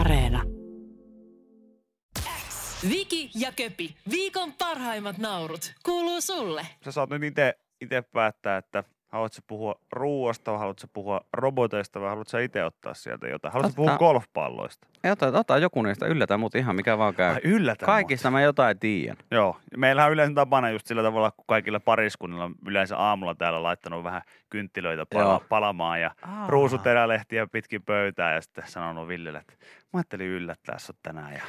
Areena. Viki ja Köpi, viikon parhaimmat naurut, kuuluu sulle. Sä saat nyt itse päättää, että haluatko puhua ruuasta vai haluatko puhua roboteista vai haluatko itse ottaa sieltä jotain? Haluatko puhua golfpalloista? Jotain, otan joku niistä, yllätä mut ihan mikä vaan käy. Yllätä kaikista mut. Mä jotain tiedän. Joo, meillähän on yleensä tapana just sillä tavalla, kun kaikilla pariskunnilla yleensä aamulla täällä laittanut vähän kynttilöitä palamaan ja ruusuterälehtiä pitkin pöytää ja sitten sanonut Villelle, että mä ajattelin yllättää sut tänään ja...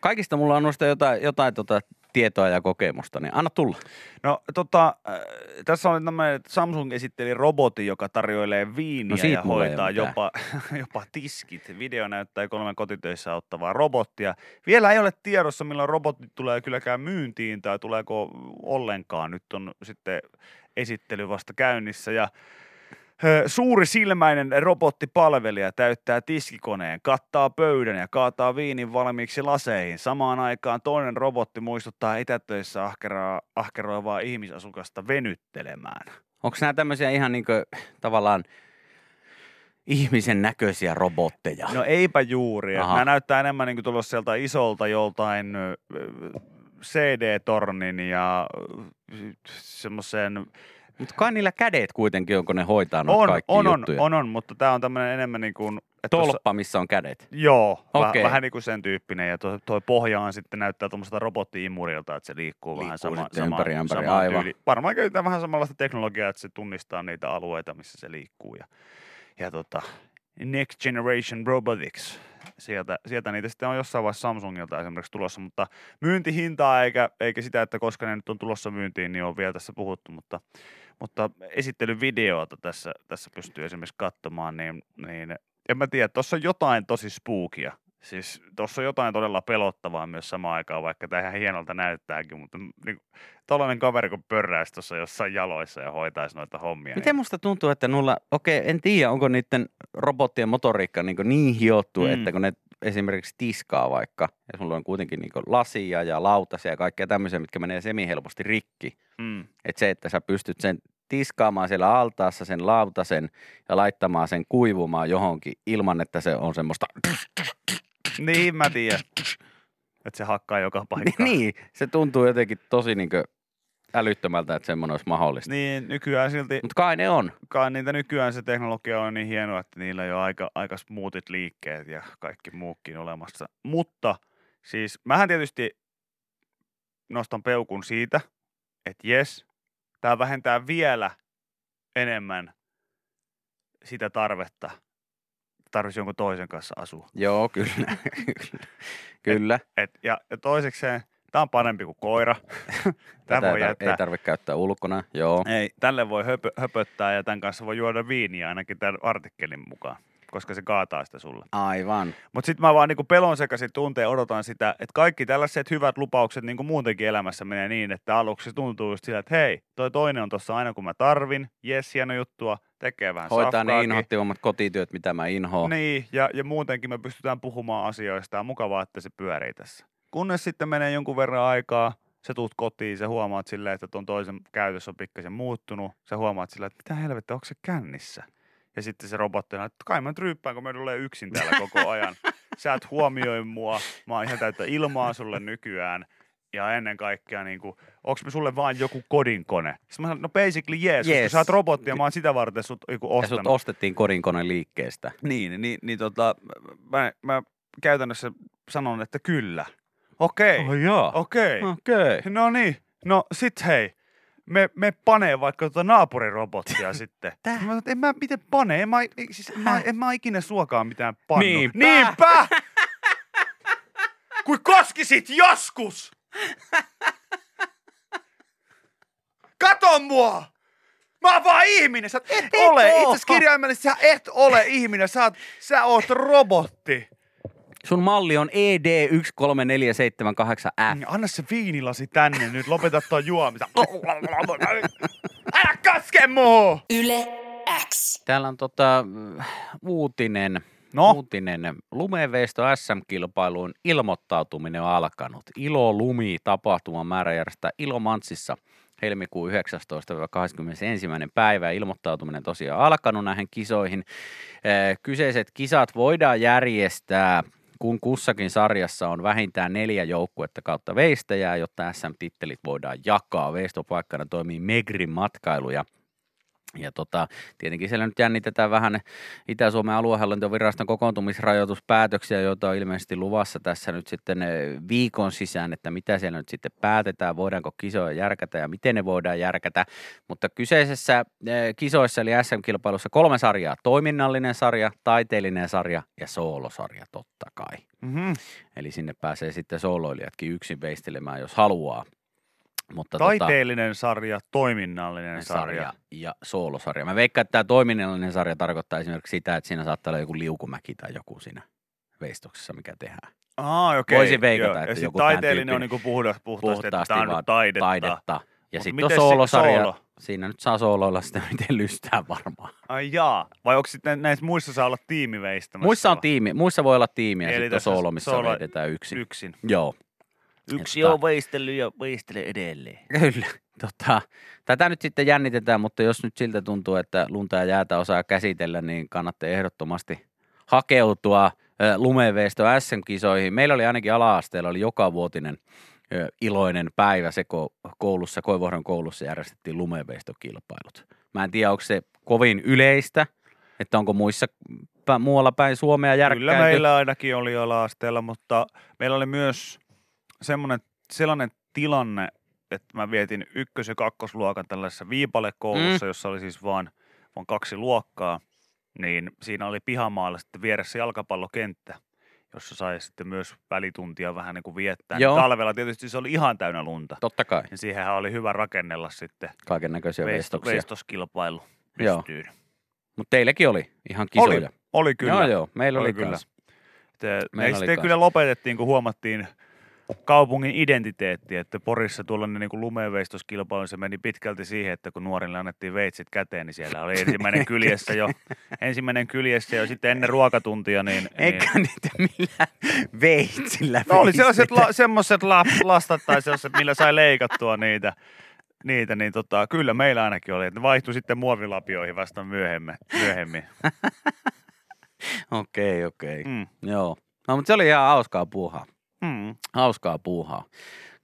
Kaikista mulla on noista jotain tietoa ja kokemusta, niin anna tulla. No tässä on tämmöinen, että Samsung esitteli robotin, joka tarjoilee viiniä ja hoitaa jopa tiskit. Video näyttää 3 kotitöissä auttavaa robottia. Vielä ei ole tiedossa, milloin robotti tulee kylläkään myyntiin tai tuleeko ollenkaan. Nyt on sitten esittely vasta käynnissä ja... Suuri silmäinen robottipalvelija täyttää tiskikoneen, kattaa pöydän ja kaataa viinin valmiiksi laseihin. Samaan aikaan toinen robotti muistuttaa etätöissä ahkeroivaa ihmisasukasta venyttelemään. Onko nämä tämmöisiä ihan niin kuin tavallaan ihmisen näköisiä robotteja? No eipä juuri. Nämä näyttää enemmän niin kuin tulossa sieltä isolta joltain CD-tornin ja semmoisen... Mutta kai niillä kädet kuitenkin, onko ne hoitaa noita kaikki juttuja? On, mutta tämä on tämmöinen enemmän niin kuin... Tolppa, tossa, missä on kädet? Joo, okay. Vähän niin kuin sen tyyppinen. Ja tuo pohjaan sitten näyttää tuommoista robotti-imurilta, että se liikkuu vähän ympäri, aivan. Tyyli. Varmaan käytetään vähän samanlaista teknologiaa, että se tunnistaa niitä alueita, missä se liikkuu. Ja Next Generation Robotics. Sieltä niitä sitten on jossain vaiheessa Samsungilta esimerkiksi tulossa, mutta myyntihintaa eikä sitä, että koska ne nyt on tulossa myyntiin, niin on vielä tässä puhuttu, mutta esittelyvideota tässä pystyy esimerkiksi katsomaan, niin en mä tiedä, tuossa on jotain tosi spookia, siis tuossa on jotain todella pelottavaa myös samaan aikaan, vaikka tämä ihan hienolta näyttääkin, mutta niin, tollainen kaveri kun pörräisi tuossa jossain jaloissa ja hoitaisi noita hommia. Miten niin... musta tuntuu, että nulla, en tiedä, onko niiden robottien motoriikka niin hiottu, että kun ne esimerkiksi tiskaa vaikka, ja sulla on kuitenkin niin lasia ja lautasia ja kaikkea tämmöisiä, mitkä menee semihelposti rikki. Että se, että sä pystyt sen tiskaamaan siellä altaassa sen lautasen ja laittamaan sen kuivumaan johonkin ilman, että se on semmoista... Niin mä tiedän, että se hakkaa joka paikkaan. Niin, se tuntuu jotenkin tosi niinkö älyttömältä, että semmoinen olisi mahdollista. Niin, nykyään silti... Mutta kai ne on. Kai niitä nykyään se teknologia on niin hienoa, että niillä on jo aika smoothit liikkeet ja kaikki muukin olemassa. Mutta siis mähän tietysti nostan peukun siitä, että jes, tämä vähentää vielä enemmän sitä tarvetta. Tarvitsisi jonkun toisen kanssa asua. Joo, kyllä. Kyllä. Ja toisekseen, tämä on parempi kuin koira. Ei tarvitse käyttää ulkona, joo. Ei, tälle voi höpöttää ja tämän kanssa voi juoda viiniä ainakin tämän artikkelin mukaan, koska se kaataa sitä sulle. Aivan. Mutta sitten mä vaan niinku pelon sekaisin tunteen odotan sitä, että kaikki tällaiset hyvät lupaukset niinku muutenkin elämässä menee niin, että aluksi tuntuu just sillä, että hei, toi toinen on tossa aina kun mä tarvin, jes, hieno juttua. Tekee vähän hoitaa safkaakin. Hoitaa ne inhottivammat kotityöt, mitä mä inhoon. Niin, ja muutenkin me pystytään puhumaan asioista. On mukavaa, että se pyörii tässä. Kunnes sitten menee jonkun verran aikaa, sä tuut kotiin, sä huomaat silleen, että ton toisen käytös on pikkasen muuttunut. Sä huomaat silleen, että mitä helvettä, onko se kännissä? Ja sitten se robotti on, että kai mä nyt ryyppään, kun mä olen yksin täällä koko ajan. Sä et huomioi mua, mä oon ihan täyttä ilmaa sulle nykyään. Ja ennen kaikkea, niin kuin, onks me sulle vaan joku kodinkone? Sitten mä sanoin, no basically yes. Kun sä oot robotti ja mä oon sitä varten sut ostanut. Ja sut ostettiin kodinkone liikkeestä. Niin, mä käytännössä sanon, että kyllä. Okei. No niin, no sit hei. Me panee vaikka naapurirobottia sitten. Tää? Mä sanon, en mä miten panee, en mä ikinä suokaan mitään pannut. Niinpä! Kui koskisit joskus! Kato mua! Mä oon vaan ihminen, sä et ole. Itse asiassa kirjaimellisesti sä et ole ihminen, sä oot robotti. Sun malli on ED13478A. Anna se viinilasi tänne nyt, lopeta tuo juomista. Älä koske muu! Yle X. Täällä on uutinen. No. Uutinen. Lumeveisto SM-kilpailuun ilmoittautuminen on alkanut. Ilo Lumi -tapahtuman määrä järjestää Ilomantsissa helmikuun 19-21. päivä. Ilmoittautuminen tosiaan alkanut näihin kisoihin. Kyseiset kisat voidaan järjestää kun kussakin sarjassa on vähintään 4 joukkuetta kautta veistäjää, jotta SM-tittelit voidaan jakaa. Veistopaikkana toimii Megrin matkailu ja tietenkin siellä nyt jännitetään vähän Itä-Suomen aluehallintoviraston kokoontumisrajoituspäätöksiä, joita on ilmeisesti luvassa tässä nyt sitten viikon sisään, että mitä siellä nyt sitten päätetään, voidaanko kisoja järkätä ja miten ne voidaan järkätä, mutta kyseisessä kisoissa eli SM-kilpailussa 3 sarjaa, toiminnallinen sarja, taiteellinen sarja ja soolosarja totta kai. Mm-hmm. Eli sinne pääsee sitten sooloilijatkin yksin veistelemään, jos haluaa. Mutta taiteellinen sarja, toiminnallinen sarja ja soolosarja. Mä veikkaan, että tämä toiminnallinen sarja tarkoittaa esimerkiksi sitä, että siinä saattaa olla joku liukumäki tai joku siinä veistoksessa, mikä tehdään. Okei. Voisin veikata, että joku tämän taiteellinen on niinku puhtaasti, että tämä on taidetta. Ja sitten on soolosarja. Siinä nyt saa sooloilla sitä, miten lystää varmaan. Ai jaa. Vai onko sitten näissä muissa saa olla tiimi veistämässä? Muissa on tiimi. Muissa voi olla tiimi ja sitten on soolo, missä vedetään yksin. Joo. Yksi on veistellyt ja veistelee edelleen. Kyllä. Tätä nyt sitten jännitetään, mutta jos nyt siltä tuntuu, että lunta ja jäätä osaa käsitellä, niin kannattaa ehdottomasti hakeutua lumeveisto SM-kisoihin. Meillä oli ainakin ala-asteella oli jokavuotinen iloinen päivä se, kun koulussa, Koivohdon koulussa järjestettiin lumeveistokilpailut. Mä en tiedä, onko se kovin yleistä, että onko muualla päin Suomea järkkäyty. Kyllä meillä ainakin oli ala-asteella, mutta meillä oli myös sellainen tilanne, että mä vietin 1- ja 2-luokan tällaisessa viipalekoulussa, jossa oli siis vaan 2 luokkaa, niin siinä oli pihamaalla sitten vieressä jalkapallokenttä, jossa sai sitten myös välituntia vähän niin kuin viettää. Joo. Talvella tietysti se oli ihan täynnä lunta. Totta kai. Ja siihenhän oli hyvä rakennella sitten kaikennäköisiä veistoskilpailu pystyyn. Mutta teilläkin oli ihan kisoja. Oli kyllä. Joo, meillä oli kyllä. Me sitten kyllä lopetettiin, kun huomattiin kaupungin identiteetti, että Porissa tuollainen niin kuin lumeveistoskilpailu, se meni pitkälti siihen, että kun nuorille annettiin veitsit käteen, niin siellä oli ensimmäinen kyljessä jo sitten ennen ruokatuntia. Niin, eikä niitä millään veitsillä veistetä. No oli semmoiset lastat tai sellaiset, millä sai leikattua niitä niin kyllä meillä ainakin oli, että ne vaihtui sitten muovilapioihin vasta myöhemmin. Okei. Joo. No, mutta se oli ihan hauskaa puuhaa. Hauskaa puuhaa.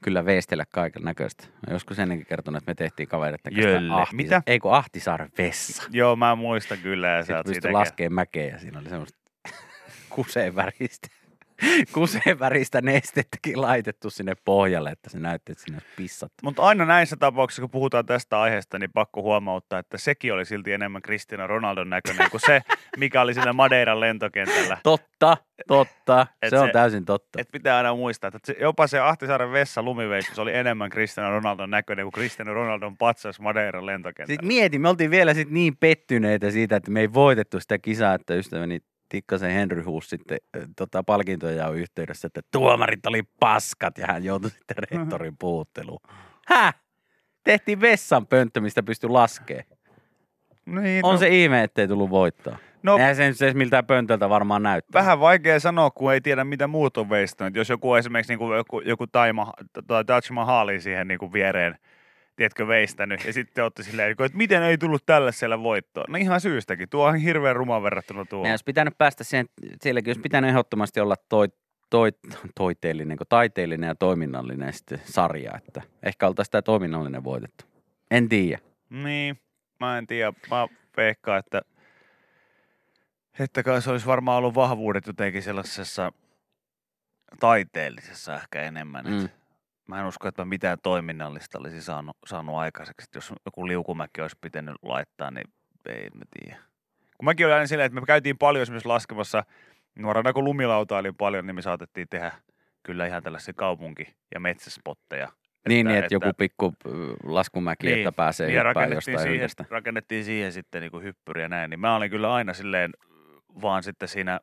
Kyllä veistellä kaiken näköistä. Joskus ennenkin kertonut, että me tehtiin kavereiden kanssa Ahtisaaren vessa. Joo, mä muistan kyllä. Ja sitten pystyi laskemaan mäkeä ja siinä oli semmoista kuseen väristä nestettäkin laitettu sinne pohjalle, että se näytti, että sinne olisi pissattu. Mutta aina näissä tapauksissa, kun puhutaan tästä aiheesta, niin pakko huomauttaa, että sekin oli silti enemmän Cristiano Ronaldon näköinen kuin se, mikä oli sillä Madeiran lentokentällä. Totta. Se on täysin totta. Et pitää aina muistaa, että jopa se Ahtisaaren vessa lumiveistus oli enemmän Cristiano Ronaldon näköinen kuin Cristiano Ronaldon patsas Madeiran lentokentällä. Sitten me oltiin vielä sit niin pettyneitä siitä, että me ei voitettu sitä kisaa, että ystäväni Tikkasen Henry huusi sitten palkintoja on yhteydessä, että tuomarit oli paskat ja hän joutui sitten rehtorin puhutteluun. Tehtiin vessan pönttö, mistä pystyi laskemaan. Niin, on se ihme, ettei tullut voittaa. No, eihän se nyt edes miltään pöntöltä varmaan näyttää. Vähän vaikea sanoa, kun ei tiedä, mitä muut on veistänyt. Jos joku esimerkiksi niin joku Taima tai Taj Mahali siihen niin viereen, tiedätkö, veistänyt. Ja sitten otti silleen, että miten ei tullut tällaisella voittoon. No ihan syystäkin. Tuo on hirveän rumaan verrattuna tuohon. Ne olisi pitänyt päästä siihen, sielläkin olisi pitänyt ehdottomasti olla taiteellinen ja toiminnallinen sitten sarja. Että ehkä oltaisiin tämä toiminnallinen voitettu. En tiedä. Niin, mä en tiedä. Mä veikkaan, että kai se olisi varmaan ollut vahvuudet jotenkin sellaisessa taiteellisessa ehkä enemmän. Mä en usko, että mitään toiminnallista olisi saanut aikaiseksi. Että jos joku liukumäki olisi pitänyt laittaa, niin ei mä tiedä. Kun mäkin olin aina silleen, että me käytiin paljon esimerkiksi laskemassa, nuorana kun lumilautailin paljon, niin me saatettiin tehdä kyllä ihan tällaisia kaupunki- ja metsäspotteja. Että joku pikku laskumäki, niin, että pääsee niin hyppään jostain yhdestä. Rakennettiin siihen sitten niin hyppyriä näin. Niin mä olin kyllä aina silleen vaan sitten siinä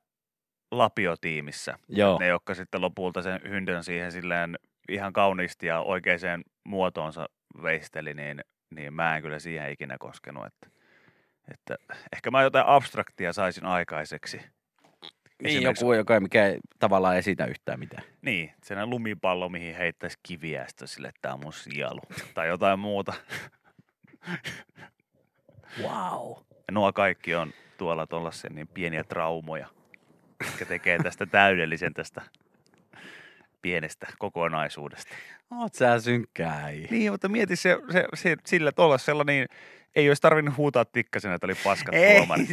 lapiotiimissä. Joo. Ne, jotka sitten lopulta sen hyndän siihen silleen ihan kauniisti ja oikeaan muotoonsa veisteli, niin mä en kyllä siihen ikinä koskenut. Että ehkä mä jotain abstraktia saisin aikaiseksi. Niin, joka ei mikään tavallaan esitä yhtään mitään. Niin, sellainen lumipallo, mihin heittäisi kiviä, sitten sille, että tämä on mun sielu tai jotain muuta. Wow. Ja nuo kaikki on tuolla tollaisia niin pieniä traumoja. jotka tekee tästä täydellisen tästä pienestä kokonaisuudesta. Oot sä synkkää. Niin, mutta mieti se sillä tollasella, niin ei olisi tarvinnut huutaa tikkasena, että oli paskat tuomarit.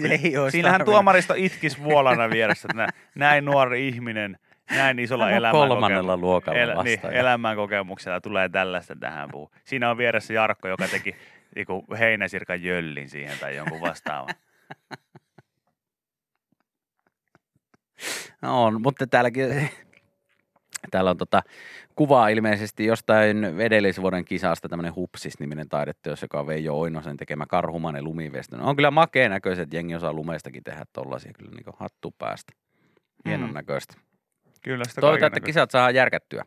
Siinähän tuomarista itkisi vuolana vieressä, että näin nuori ihminen, näin isolla elämän kokemuksella tulee tällaista tähän puhuu. Siinä on vieressä Jarkko, joka teki heinäsirkan jöllin siihen tai jonkun vastaavan. No on, mutta täälläkin... Täällä on kuvaa ilmeisesti jostain edellisvuoden kisasta tämmöinen Hupsis-niminen taideteos, joka vei jo Oinosen tekemä karhumainen lumivesti. On kyllä makea näköiset, jengi osaa lumeistakin tehdä tollaisia, kyllä niin kuin hattu päästä. Hienon näköistä. Kyllä sitä toivotaan, että kisat saadaan järkättyä.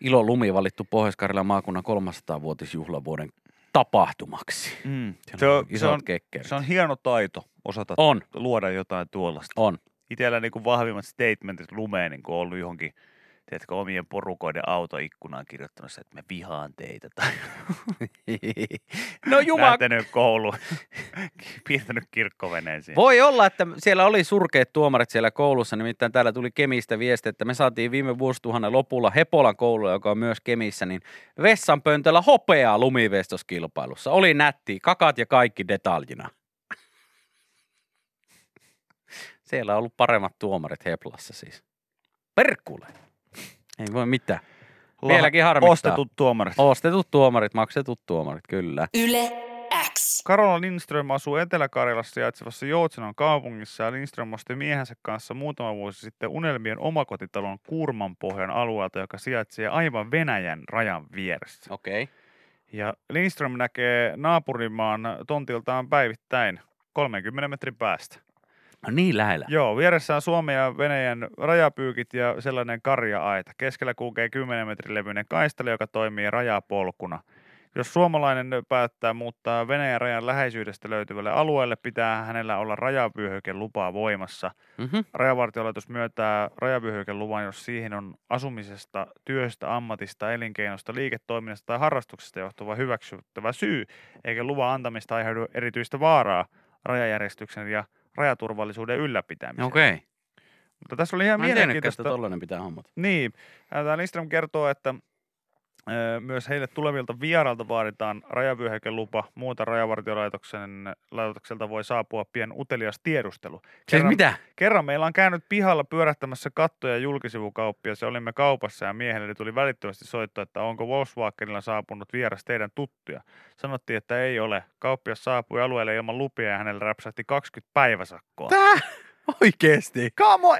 Ilo lumi valittu Pohjois-Karjalan maakunnan 300-vuotisjuhlavuoden tapahtumaksi. Mm. Se on hieno taito osata luoda jotain tuollaista. On. Itsellä niin vahvimmat statementit lumeen niin on ollut johonkin, teetkö, omien porukoiden autoikkunaan kirjoittanut, että me vihaan teitä. Tai no lähtenyt kouluun, piirtänyt kirkkoveneen siihen. Voi olla, että siellä oli surkeat tuomarit siellä koulussa, nimittäin täällä tuli Kemistä viesti, että me saatiin viime vuosituhannen lopulla Hepolan koululla, joka on myös Kemissä, niin vessanpöntöllä hopeaa lumivestoskilpailussa. Oli nättiä, kakat ja kaikki detaljina. Siellä on ollut paremmat tuomarit Heplassa siis. Perkkule! Ei voi mitään. Vieläkin harmittaa. Ostetut tuomarit, maksetut tuomarit, kyllä. YleX. Karola Lindström asuu Etelä-Karjalassa sijaitsevassa Joutsenon kaupungissa ja Lindström osti miehensä kanssa muutama vuosi sitten unelmien omakotitalon Kurmanpohjan alueelta, joka sijaitsee aivan Venäjän rajan vieressä. Okei. Okay. Ja Lindström näkee naapurimaan tontiltaan päivittäin 30 metrin päästä. No niin lähellä. Joo, vieressä on Suomen ja Venäjän rajapyykit ja sellainen karja-aita. Keskellä kulkee 10 metrin levyinen kaistale, joka toimii rajapolkuna. Jos suomalainen päättää muuttaa Venäjän rajan läheisyydestä löytyvälle alueelle, pitää hänellä olla rajavyöhykelupaa voimassa. Mm-hmm. Rajavartiolaitos myöntää rajavyöhykeluvan, jos siihen on asumisesta, työstä, ammatista, elinkeinosta, liiketoiminnasta tai harrastuksesta johtuva hyväksyttävä syy, eikä luvan antamista aiheudu erityistä vaaraa rajajärjestyksen ja rajaturvallisuuden ylläpitämiseen. Okei. Mutta tässä oli ihan mielenkiintoista. Mä en tiennytkään, että pitää hommata. Niin. Tämä Lindström kertoo, että myös heille tulevilta vierailta vaaditaan rajavyöhykelupa. Muuta rajavartiolaitokselta voi saapua pien utelias tiedustelu. Kerran meillä on käynyt pihalla pyörähtämässä kattoja julkisivukauppia. Se olimme kaupassa ja miehelle tuli välittömästi soitto, että onko Volkswagenilla saapunut vieras teidän tuttuja. Sanottiin, että ei ole. Kauppias saapui alueelle ilman lupia ja hänellä räpsähti 20 päiväsakkoa. Oikeesti?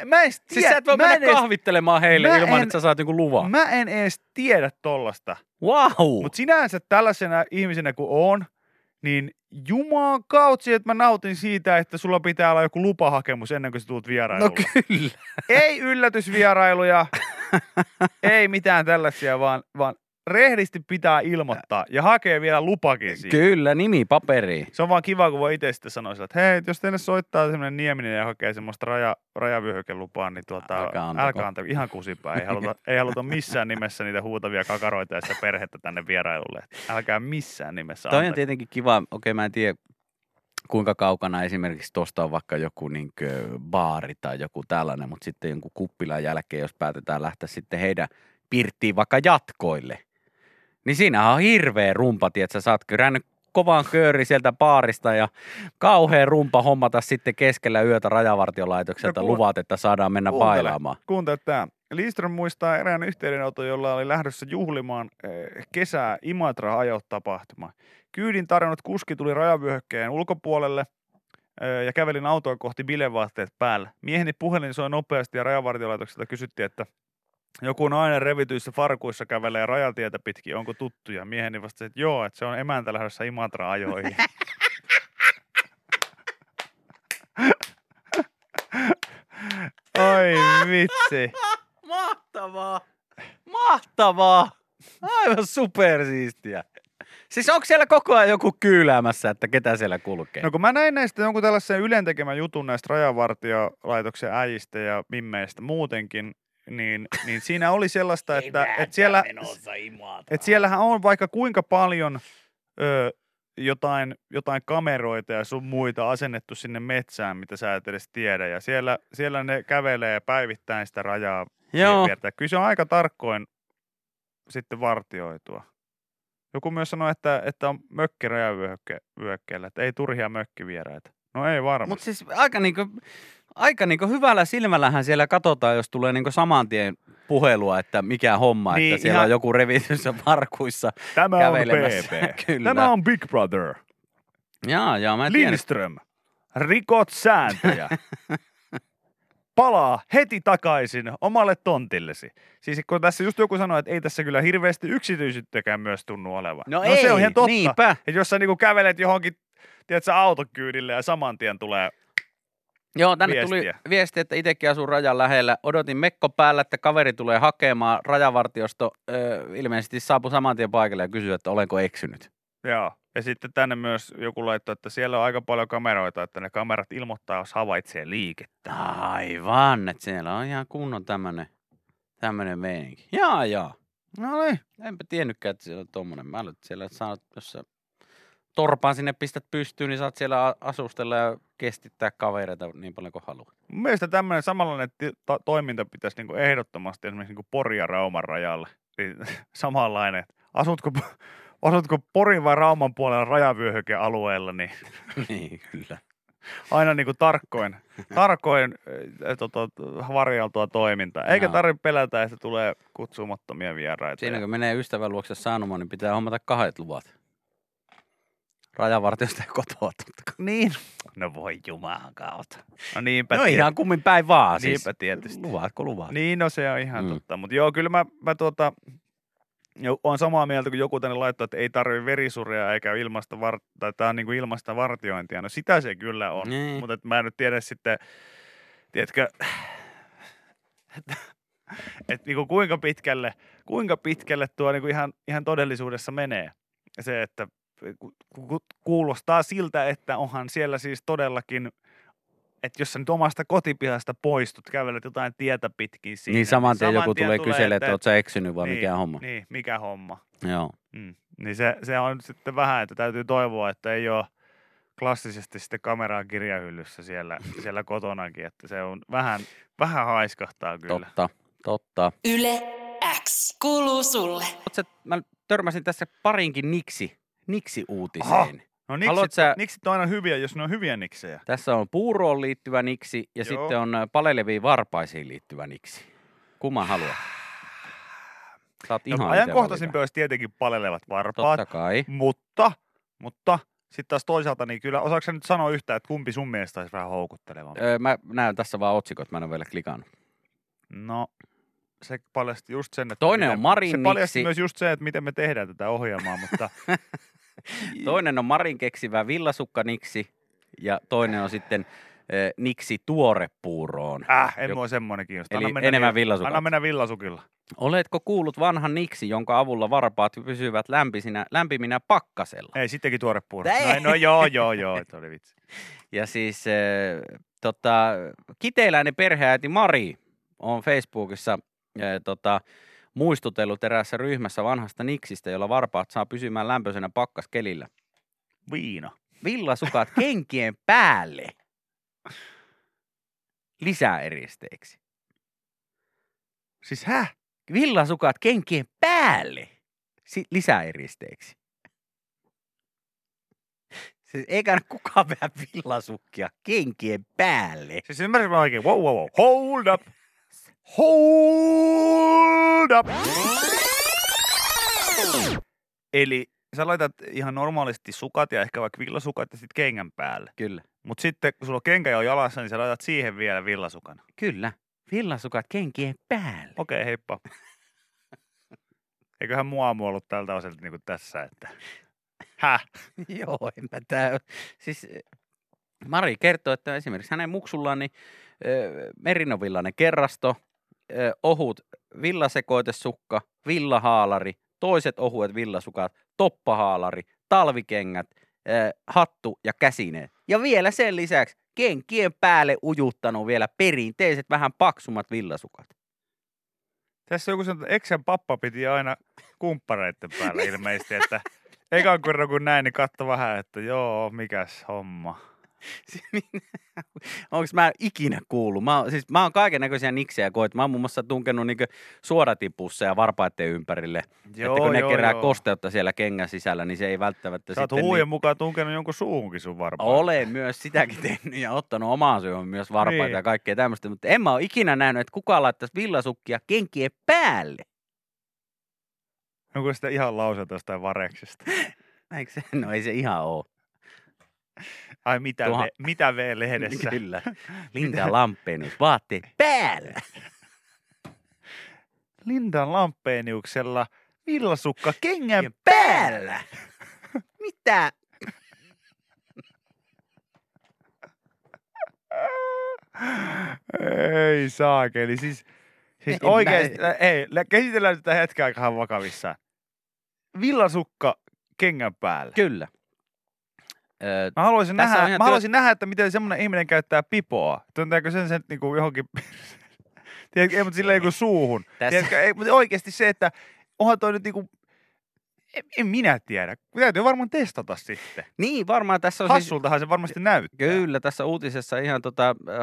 Mä en tiedä. Siis sä et voi mennä kahvittelemaan heille että sä saat jonkun luvan. Mä en edes tiedä tollasta. Wow. Mut sinänsä tällaisena ihmisenä kuin on, niin juman kautsi, että mä nautin siitä, että sulla pitää olla joku lupahakemus ennen kuin sä tulet vierailulla. No kyllä. Ei yllätysvierailuja, ei mitään tällaisia, vaan rehdisti pitää ilmoittaa ja hakee vielä lupakin siihen. Kyllä, nimi paperiin. Se on vaan kiva, kun voi itse sitten sanoa sillä, että hei, jos teille soittaa semmoinen Nieminen ja hakee semmoista rajavyöhykelupaa, niin älkää antako. Ihan kusipää. Ei haluta missään nimessä niitä huutavia kakaroita ja sitä perhettä tänne vierailulle. Älkää missään nimessä antako. Toi on tietenkin kiva. Okei, mä en tiedä, kuinka kaukana esimerkiksi tuosta on vaikka joku niinkö baari tai joku tällainen, mutta sitten jonkun kuppilan jälkeen, jos päätetään lähteä sitten heidän pirttiin vaikka jatkoille. Niin siinähän on hirveä rumpa, että sä saat kyrännyt kovan kööri sieltä baarista ja kauhea rumpa hommata sitten keskellä yötä rajavartiolaitokselta luvat, että saadaan mennä bailaamaan. Kuuntele tämä. Lindström muistaa erään yhteydenoton, jolla oli lähdössä juhlimaan kesää Imatra-ajotapahtuma. Kyydin tarjonnut kuski tuli rajavyöhykkeen ulkopuolelle ja kävelin autoa kohti bilevaatteet päällä. Mieheni puhelin soi nopeasti ja rajavartiolaitokselta kysyttiin, että joku nainen revityissä farkuissa kävelee rajatietä pitkin, onko tuttuja? Mieheni vastasi, että joo, että se on emäntä lähdössä Imatra-ajoihin. Oi vitsi. Mahtavaa. Mahtavaa. Aivan supersiistiä. Siis onko siellä koko ajan joku kyyläämässä, että ketä siellä kulkee? No kun mä näin näistä jonkun tällaisen ylentekemän jutun näistä rajavartiolaitoksen äijistä ja mimmeistä muutenkin, niin siinä oli sellaista, että siellähän on vaikka kuinka paljon jotain kameroita ja sun muita asennettu sinne metsään, mitä sä et edes tiedä. Ja siellä ne kävelee päivittäin sitä rajaa. Joo. Kyllä se on aika tarkkoin sitten vartioitua. Joku myös sanoi, että on mökki rajavyöhykkeellä, että ei turhia mökkivieraita. No ei varmasti. Mutta siis aika niinku hyvällä silmällähän siellä katsotaan, jos tulee niinku saman tien puhelua, että mikä homma, niin, että siellä ihan on joku revityssä parkuissa tämä kävelemässä. Tämä on PP. Tämä on Big Brother. Jaa, mä tiedän. Lindström, rikot sääntöjä. Palaa heti takaisin omalle tontillesi. Siis kun tässä just joku sanoi, että ei tässä kyllä hirveästi yksityisyyttäkään myös tunnu olevan. No ei, se on ihan totta. Niinpä. Että jos sä niinku kävelet johonkin, tiedätkö, autokyydille ja saman tien tulee. Joo, tänne viestiä. Tuli viesti, että itsekin asun rajan lähellä. Odotin mekko päällä, että kaveri tulee hakemaan. Rajavartiosto ilmeisesti saapui saman tien paikalle ja kysyi, että olenko eksynyt. Joo, ja sitten tänne myös joku laittoi, että siellä on aika paljon kameroita, että ne kamerat ilmoittaa, jos havaitsee liikettä. Aivan, että siellä on ihan kunnon tämmönen meininki. Jaa. No niin. Enpä tiennytkään, että siellä on tommonen. Mä aloitin siellä, että saat, jos sä torpaan sinne pistät pystyyn, niin saat siellä asustella ja kestittää kavereita niin paljon kuin haluat. Mun mielestä tämmöinen samanlainen toiminta pitäisi niinku ehdottomasti esimerkiksi niinku Porin ja Rauman rajalle. Samanlainen. Asutko Porin vai Rauman puolella rajavyöhykealueella, niin niin kyllä. Aina niinku tarkoin varjeltua toimintaa. Eikä tarvitse pelätä, että tulee kutsumattomia vieraita. Siinä kun menee ystävän luokse sanomaan, niin pitää hommata kahdet luvat. Rajavartiosta ja kotoa totta. Niin. No voi jumalan kautta. No niinpä. No ihan kummin päin vaan siis. Niinpä tietysti. Luvaatko luvaa? Niin, no se on ihan totta. Mutta joo, kyllä mä on samaa mieltä, kun joku tänne laittaa, että ei tarvitse verisuria eikä tämä on niinku ilmaista vartiointia. No sitä se kyllä on. Niin. Mutta mä en nyt tiedä sitten, tiedätkö, että niinku kuinka pitkälle tuo niinku ihan todellisuudessa menee. Se, että kuulostaa siltä, että onhan siellä siis todellakin, että jos sä nyt omasta kotipihasta poistut, kävelet jotain tietä pitkin siinä. Niin saman tien joku tulee kyselemään, että oot sä eksynyt vai niin, mikä homma. Niin, mikä homma. Joo. Niin se on sitten vähän, että täytyy toivoa, että ei ole klassisesti sitten kameraa kirjahyllyssä siellä kotonakin, että se on vähän haiskahtaa kyllä. Totta. Yle X kuuluu sulle. Mä törmäsin tässä parinkin niksi-uutiseen. Aha. No niksit on aina hyviä, jos ne on hyviä niksejä. Tässä on puuroon liittyvä niksi ja joo, sitten on paleleviin varpaisiin liittyvä niksi. Kumman haluaa? Ajankohtaisempi olisi tietenkin palelevat varpaat. Totta kai. Mutta sitten taas toisaalta, niin kyllä osaatko sä nyt sanoa yhtään, että kumpi sun mielestä olisi vähän houkuttelevaa? Mä näen tässä vaan otsikot, mä en ole vielä klikannut. No, se paljasti just sen, että toinen on Marin niksi. Se paljasti myös just se, että miten me tehdään tätä ohjelmaa, mutta toinen on Marin keksivä villasukkaniksi ja toinen on sitten niksi tuorepuuroon. En voi semmoinen kiinnostaa. Eli enemmän villasukilla. Anna mennä villasukilla. Oletko kuullut vanhan niksi, jonka avulla varpaat pysyvät lämpiminä pakkasella? Ei, sittenkin tuorepuuro. No joo, et oli vitsi. Ja siis kiteeläinen perheäiti Mari on Facebookissa muistutellut eräässä ryhmässä vanhasta niksistä, jolla varpaat saa pysymään lämpöisenä pakkaskelillä. Viino. Villasukat kenkien päälle lisäeristeeksi. Siis Villasukat kenkien päälle lisäeristeeksi. Siis ei kannata kukaan vähän villasukkia kenkien päälle. Siis ymmärsimme oikein. Wow. Hold up! Eli sä laitat ihan normaalisti sukat ja ehkä vaikka villasukat ja sitten kengän päälle. Kyllä. Mutta sitten kun sulla on kenkä jo jalassa, niin sä laitat siihen vielä villasukana. Kyllä. Villasukat kenkien päälle. Okei, heippa. Eiköhän mua ollut tältä osalta niin kuin tässä, että Joo, enpä tää. Siis Mari kertoo, että esimerkiksi hänen muksullaan niin merinovillainen kerrasto, ohut villasekoitesukka, villahaalari, toiset ohuet villasukat, toppahaalari, talvikengät, hattu ja käsineet. Ja vielä sen lisäksi kenkien päälle ujuttanut vielä perinteiset vähän paksummat villasukat. Tässä joku sanoo, että eksän pappa piti aina kumppareiden päällä ilmeisesti, että Ekan kerran kun näin, niin katso vähän, että joo, mikäs homma. Onko mä ikinä kuullut? Mä oon kaikennäköisiä niksejä koet. Mä oon muun muassa tunkenut niinku suodatipusseja varpaiden ympärille. Joo, että kun ne kerää kosteutta siellä kengän sisällä, niin se ei välttämättä sitten... Sä oot huujen mukaan tunkenut jonkun suuhunkin sun varpaita. Olen myös sitäkin tehnyt ja ottanut omaan syömään myös varpaita niin. Ja kaikkea tämmöistä. Mutta en mä oo ikinä nähnyt, että kukaan laittaisi villasukkia kenkien päälle. Onko sitä ihan lause tuosta vareksesta? No ei se ihan oo. Ai mitä, mitä V-lehdessä? Kyllä. Linda Lampenius, vaatteet päällä. Linda Lampeniuksella villasukka kengän päällä. Mitä? Ei saakeli. Siis oikeesti, ei, käsitellään tätä hetken aikaan vakavissaan. Villasukka kengän päällä. Kyllä. Mä haluaisin nähdä, että miten semmoinen ihminen käyttää pipoa. Tunteeko sen niinku johonkin, tiedätkö, ei, mutta silleen niinku suuhun. Tiedätkö, ei, mutta oikeasti se, että onhan toi nyt niinku, en minä tiedä. Täytyy varmaan testata sitten. Niin, varmaan tässä on hassultahan siis, se varmasti näyttää. Kyllä, tässä uutisessa ihan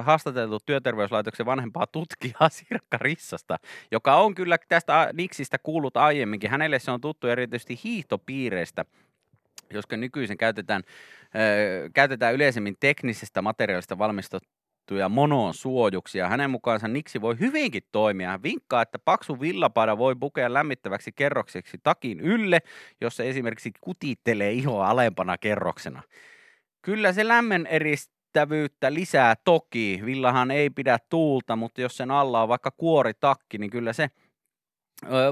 haastateltu Työterveyslaitoksen vanhempaa tutkijaa Sirkka Rissasta, joka on kyllä tästä niksistä kuullut aiemminkin. Hänelle se on tuttu erityisesti hiihtopiireistä, koska nykyisin käytetään yleisemmin teknisestä materiaalista valmistettuja monosuojuksia. Hänen mukaansa niksi voi hyvinkin toimia. Hän vinkkaa, että paksu villapaita voi pukea lämmittäväksi kerrokseksi takin ylle, jos se esimerkiksi kutittelee ihoa alempana kerroksena. Kyllä se lämmön eristävyyttä lisää toki. Villahan ei pidä tuulta, mutta jos sen alla on vaikka kuoritakki, niin kyllä se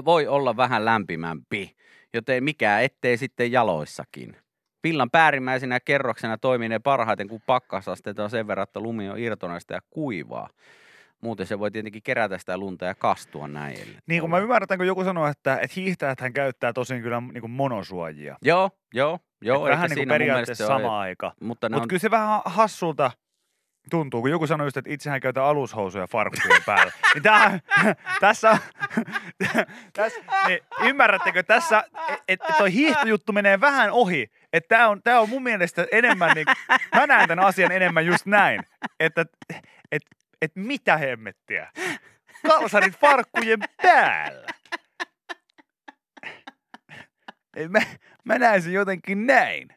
voi olla vähän lämpimämpi. Joten mikään ettei sitten jaloissakin. Villan päärimmäisenä kerroksena toimii ne parhaiten, kun pakkasasteet on sen verran, että lumi on irtonaista ja kuivaa. Muuten se voi tietenkin kerätä sitä lunta ja kastua näin. Niin kuin mä ymmärrän, kun joku sanoo, että hiihtäjäthän käyttää tosin kyllä niin kuin monosuojia. Joo. Vähän niin kuin periaatteessa sama aika. Mutta kyllä se vähän hassulta tuntuu, kun joku sanoo just, että itsehän käytän alushousuja farkkujen päällä. Niin niin ymmärrättekö tässä, että toi hiihtojuttu menee vähän ohi. Että tää on mun mielestä enemmän, niin, mä näen tämän asian enemmän just näin. Että et mitä hemmettiä? Kalsarit farkkujen päällä. Mä näen sen jotenkin näin.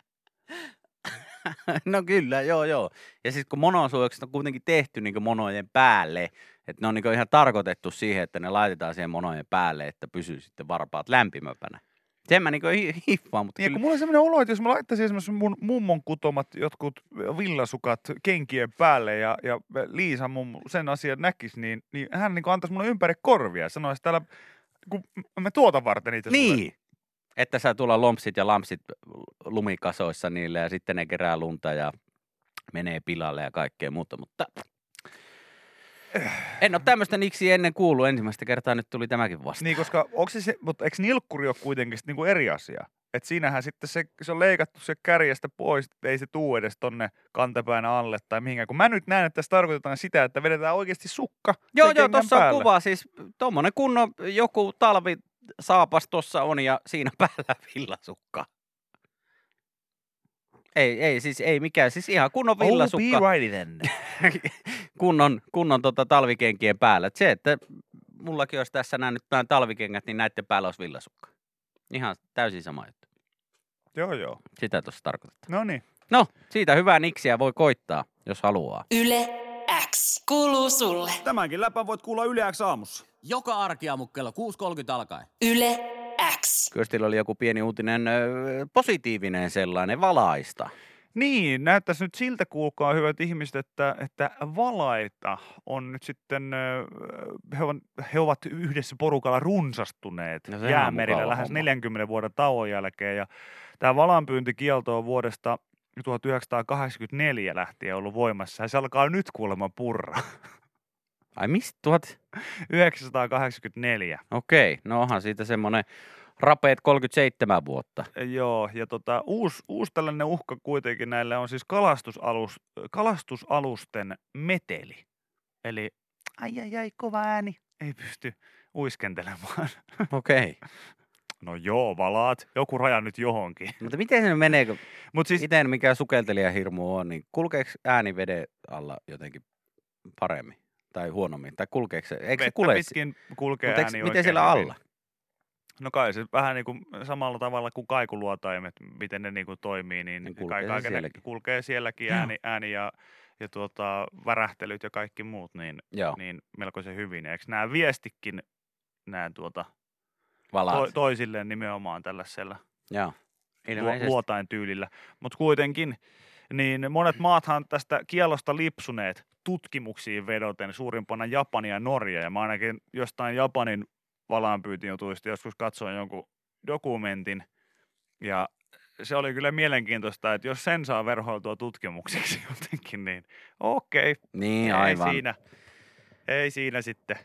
No kyllä, joo. Ja siis kun monosuojakset on kuitenkin tehty niin kuin monojen päälle, että ne on niin kuin ihan tarkoitettu siihen, että ne laitetaan siihen monojen päälle, että pysyy sitten varpaat lämpimämpänä. Sen mä niin kuin hiffaan, mutta kyllä. Kun mulla on sellainen olo, että jos mä laittaisin esimerkiksi mun mummon kutomat jotkut villasukat kenkien päälle ja Liisa mun sen asian näkisi, niin hän niin kuin antaisi mulle ympäri korvia ja sanoisi, että täällä, kun mä tuotan varten niitä. Niin. Että saa tulla lompsit ja lampsit lumikasoissa niille ja sitten ne kerää lunta ja menee pilalle ja kaikkea muuta, mutta en ole tämmöistä niksi ennen kuullut. Ensimmäistä kertaa nyt tuli tämäkin vastaan. Niin, koska mutta eikö nilkkuri ole kuitenkin niinku eri asia? Että siinähän sitten se on leikattu se kärjestä pois, ei se tuu edes tonne kantapään alle tai mihinkään. Kun mä nyt näen, että tässä tarkoitetaan sitä, että vedetään oikeasti sukka. Joo, tossa on kuva. Siis tommonen kunnon joku talvi. Saapas tossa on ja siinä päällä villasukka. Ei mikään, siis ihan kunnon villasukka. Oh, be righty then. kunnon talvikenkien päällä. Et se, että mullakin olisi tässä näin talvikengät, niin näiden päällä olisi villasukka. Ihan täysin sama juttu. Joo. Sitä tuossa tarkoitetaan. Noniin. No, siitä hyvää niksiä voi koittaa, jos haluaa. YleX kuuluu sulle. Tämänkin läpän voit kuulla YleX aamussa. Joka arkiaamu kello 6.30 alkaen. YleX. Kyllä teillä oli joku pieni uutinen, positiivinen sellainen, valaista. Niin, näyttäisi nyt siltä, kuulkaa hyvät ihmiset, että valaita on nyt sitten, he ovat yhdessä porukalla runsastuneet no jäämerillä lähes 40 vuoden tauon jälkeen. Ja tämä valaanpyyntikielto on vuodesta 1984 lähtien ollut voimassa ja se alkaa nyt kuulemma purra. Ai mistä 1984? Okei, no onhan siitä semmoinen rapeet 37 vuotta. Joo, ja uusi tällainen uhka kuitenkin näillä on siis kalastusalusten meteli. Eli ai kova ääni, ei pysty uiskentelemaan. Okei. No joo, valaat. Joku raja nyt johonkin. Mutta miten se menee, kun siis, itse mikä sukeltelijahirmu on, niin kulkeeko ääni veden alla jotenkin paremmin tai huonommin? Tai kulkeeko se? Eikö se kulje? Pitkin kulkee ääni oikein. Miten siellä alla? No kai se vähän niin kuin samalla tavalla kuin kaikuluotaimet, miten ne niin kuin toimii, niin kulkee sielläkin ääni ja värähtelyt ja kaikki muut, niin melkoisen hyvin. Eikö nämä viestikin toisilleen nimenomaan tällaisella luotain tyylillä. Mutta kuitenkin, niin monet maathan tästä kiellosta lipsuneet tutkimuksiin vedoten, suurimpana Japani ja Norja. Ja mä ainakin jostain Japanin valaanpyytijutuista joskus katsoin jonkun dokumentin, ja se oli kyllä mielenkiintoista, että jos sen saa verhoiltua tutkimukseksi jotenkin, niin okei. Niin, aivan. Ei siinä sitten.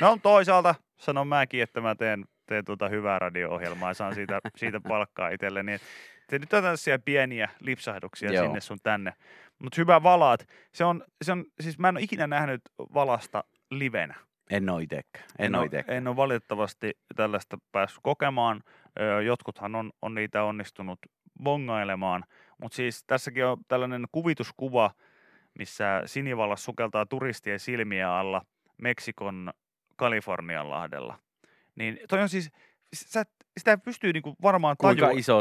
No toisaalta sanon mäkin, että mä teen hyvää radio-ohjelmaa ja saan siitä palkkaa itselleni. Nyt on tällaisia pieniä lipsahduksia sinne sun tänne. Mutta hyvä valaat. Siis mä en ole ikinä nähnyt valasta livenä. En ole itsekään. En ole valitettavasti tällaista päässyt kokemaan. Jotkuthan on niitä onnistunut bongailemaan. Mutta siis tässäkin on tällainen kuvituskuva, missä sinivalas sukeltaa turistien silmiä alla Meksikon Kalifornianlahdella. Niin toi on siis, sitä pystyy niinku varmaan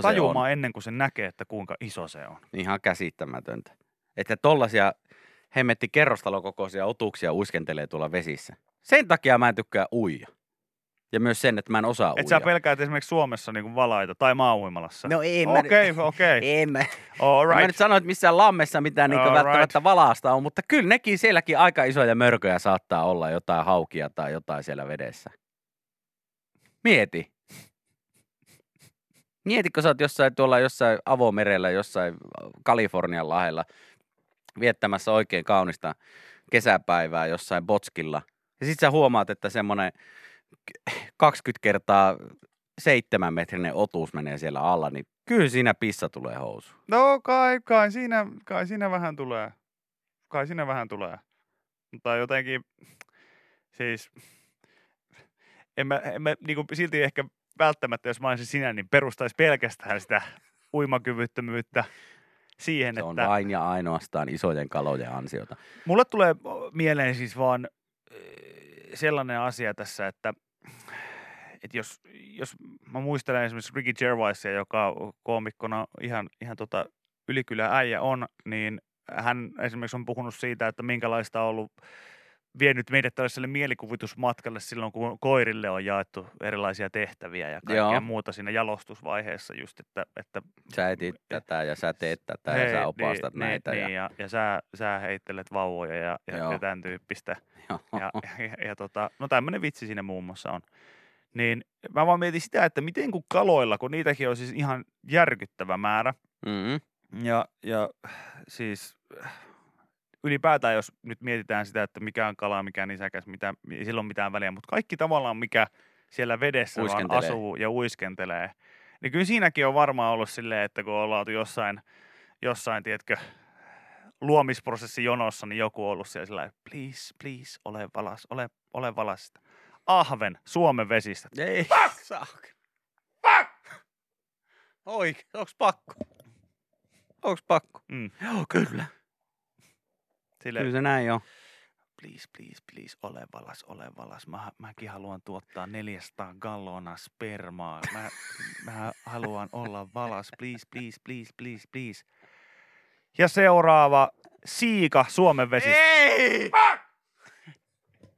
tajumaan ennen kuin se näkee, että kuinka iso se on. Ihan käsittämätöntä. Että tollaisia hemmetti kerrostalokokoisia otuksia uiskentelee tuolla vesissä. Sen takia mä en tykkää uija. Ja myös sen, että mä en osaa uida. Et sä pelkäät esimerkiksi Suomessa niinku valaita tai maauimalassa? No ei mä. Okei. Ei mä. All right. Mä nyt sanoin, että missään lammessa mitään niinku välttämättä valaasta on, mutta kyllä nekin sielläkin aika isoja mörköjä saattaa olla, jotain haukia tai jotain siellä vedessä. Mieti. Mietitkö sä oot jossain avomerellä, jossain Kalifornian lahella viettämässä oikein kaunista kesäpäivää jossain botskilla. Ja sit sä huomaat, että semmonen 20x7 metrinen otus menee siellä alla, niin kyllä siinä pissa tulee housu. No kai siinä vähän tulee. Mutta jotenkin, siis en mä niinku silti ehkä välttämättä, jos mä olisin sinä, niin perustaisi pelkästään sitä uimakyvyttömyyttä siihen, että... Se on vain ja ainoastaan isojen kalojen ansiota. Mulle tulee mieleen siis vaan sellainen asia tässä, että jos mä muistelen esimerkiksi Ricky Gervaisia, joka koomikkona ihan ylikylän äijä on, niin hän esimerkiksi on puhunut siitä, että minkälaista on ollut vienyt meidät tällaiselle mielikuvitusmatkalle silloin, kun koirille on jaettu erilaisia tehtäviä ja kaikkea muuta siinä jalostusvaiheessa just, että sä etit tätä ja sä teet tätä ja sä opastat näitä. Ja sä heittelet vauvoja ja tämän tyyppistä. No tämmöinen vitsi siinä muun muassa on. Niin mä vaan mietin sitä, että miten kun kaloilla, kun niitäkin on siis ihan järkyttävä määrä ja siis... Ylipäätään, jos nyt mietitään sitä, että mikä on kala, mikä on nisäkäs, ei sillä ole mitään väliä, mutta kaikki tavallaan, mikä siellä vedessä vaan asuu ja uiskentelee. Niin kyllä siinäkin on varmaan ollut silleen, että kun ollaan oltu jossain tiedätkö, luomisprosessi jonossa, niin joku on ollut siellä sillä tavalla, please, ole valas. Ahven, Suomen vesistä. Ei, fuck! Oikein, onks pakko? Mm. Joo, kyllä. Kyllä se näin on. Please, ole valas. Mäkin haluan tuottaa 400 gallonaa spermaa. Mä haluan olla valas. Please. Ja seuraava siika Suomen vesistä. Ei!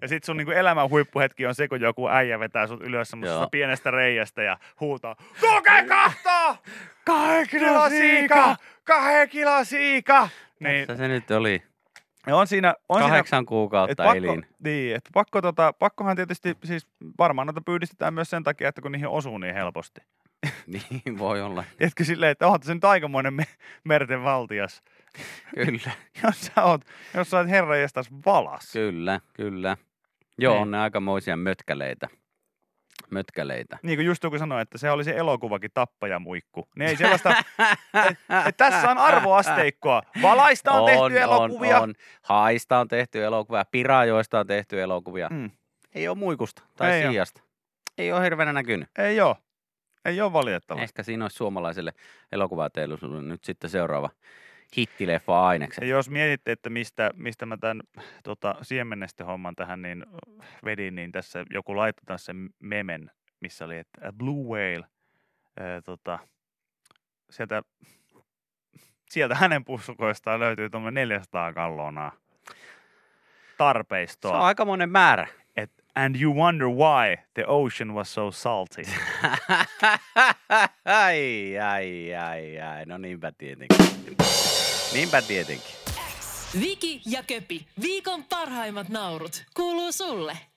Ja sit sun niinku elämän huippuhetki on se, kun joku äijä vetää sut ylös semmosesta pienestä reiästä ja huutaa. Kulkee kahta! 2 kiloa siika! 2 kiloa siika! Niin. Tässä se nyt oli. On 8 kuukautta elin. Niin, että pakkohan tietysti, siis varmaan noita pyydistetään myös sen takia, että kun niihin osuu niin helposti. Niin, voi olla. Tiedätkö silleen, että onhan se nyt aikamoinen merten valtias. Kyllä. jos sä oot herranjestas valas. Kyllä. Joo, niin. On ne aikamoisia mötkäleitä. Niin kuin just kun sanoin, että se oli se elokuvakin Tappajamuikku. Ne ei sellaista, tässä on arvoasteikkoa. Valaista on tehty elokuvia. On. Haista on tehty elokuvia, pirajoista on tehty elokuvia. Ei ole muikusta tai siijasta. Ei ole hirveänä näkynyt. Ei ole. Ei ole valitettavasti. Ehkä siinä olisi suomalaiselle elokuvateollisuudelle nyt sitten seuraava hittileffa ainekset. Jos mietitte, että mistä mä tämän siemennestä homman tähän niin vedin, niin tässä joku laittaa sen memen, missä oli, että Blue Whale, sieltä hänen pussukoistaan löytyy tuommoinen 400 gallonaa tarpeistoa. Se on aikamoinen määrä. And you wonder why the ocean was so salty. Ai. No niinpä tietenkin. Viki ja Köpi, viikon parhaimmat naurut, kuuluu sulle.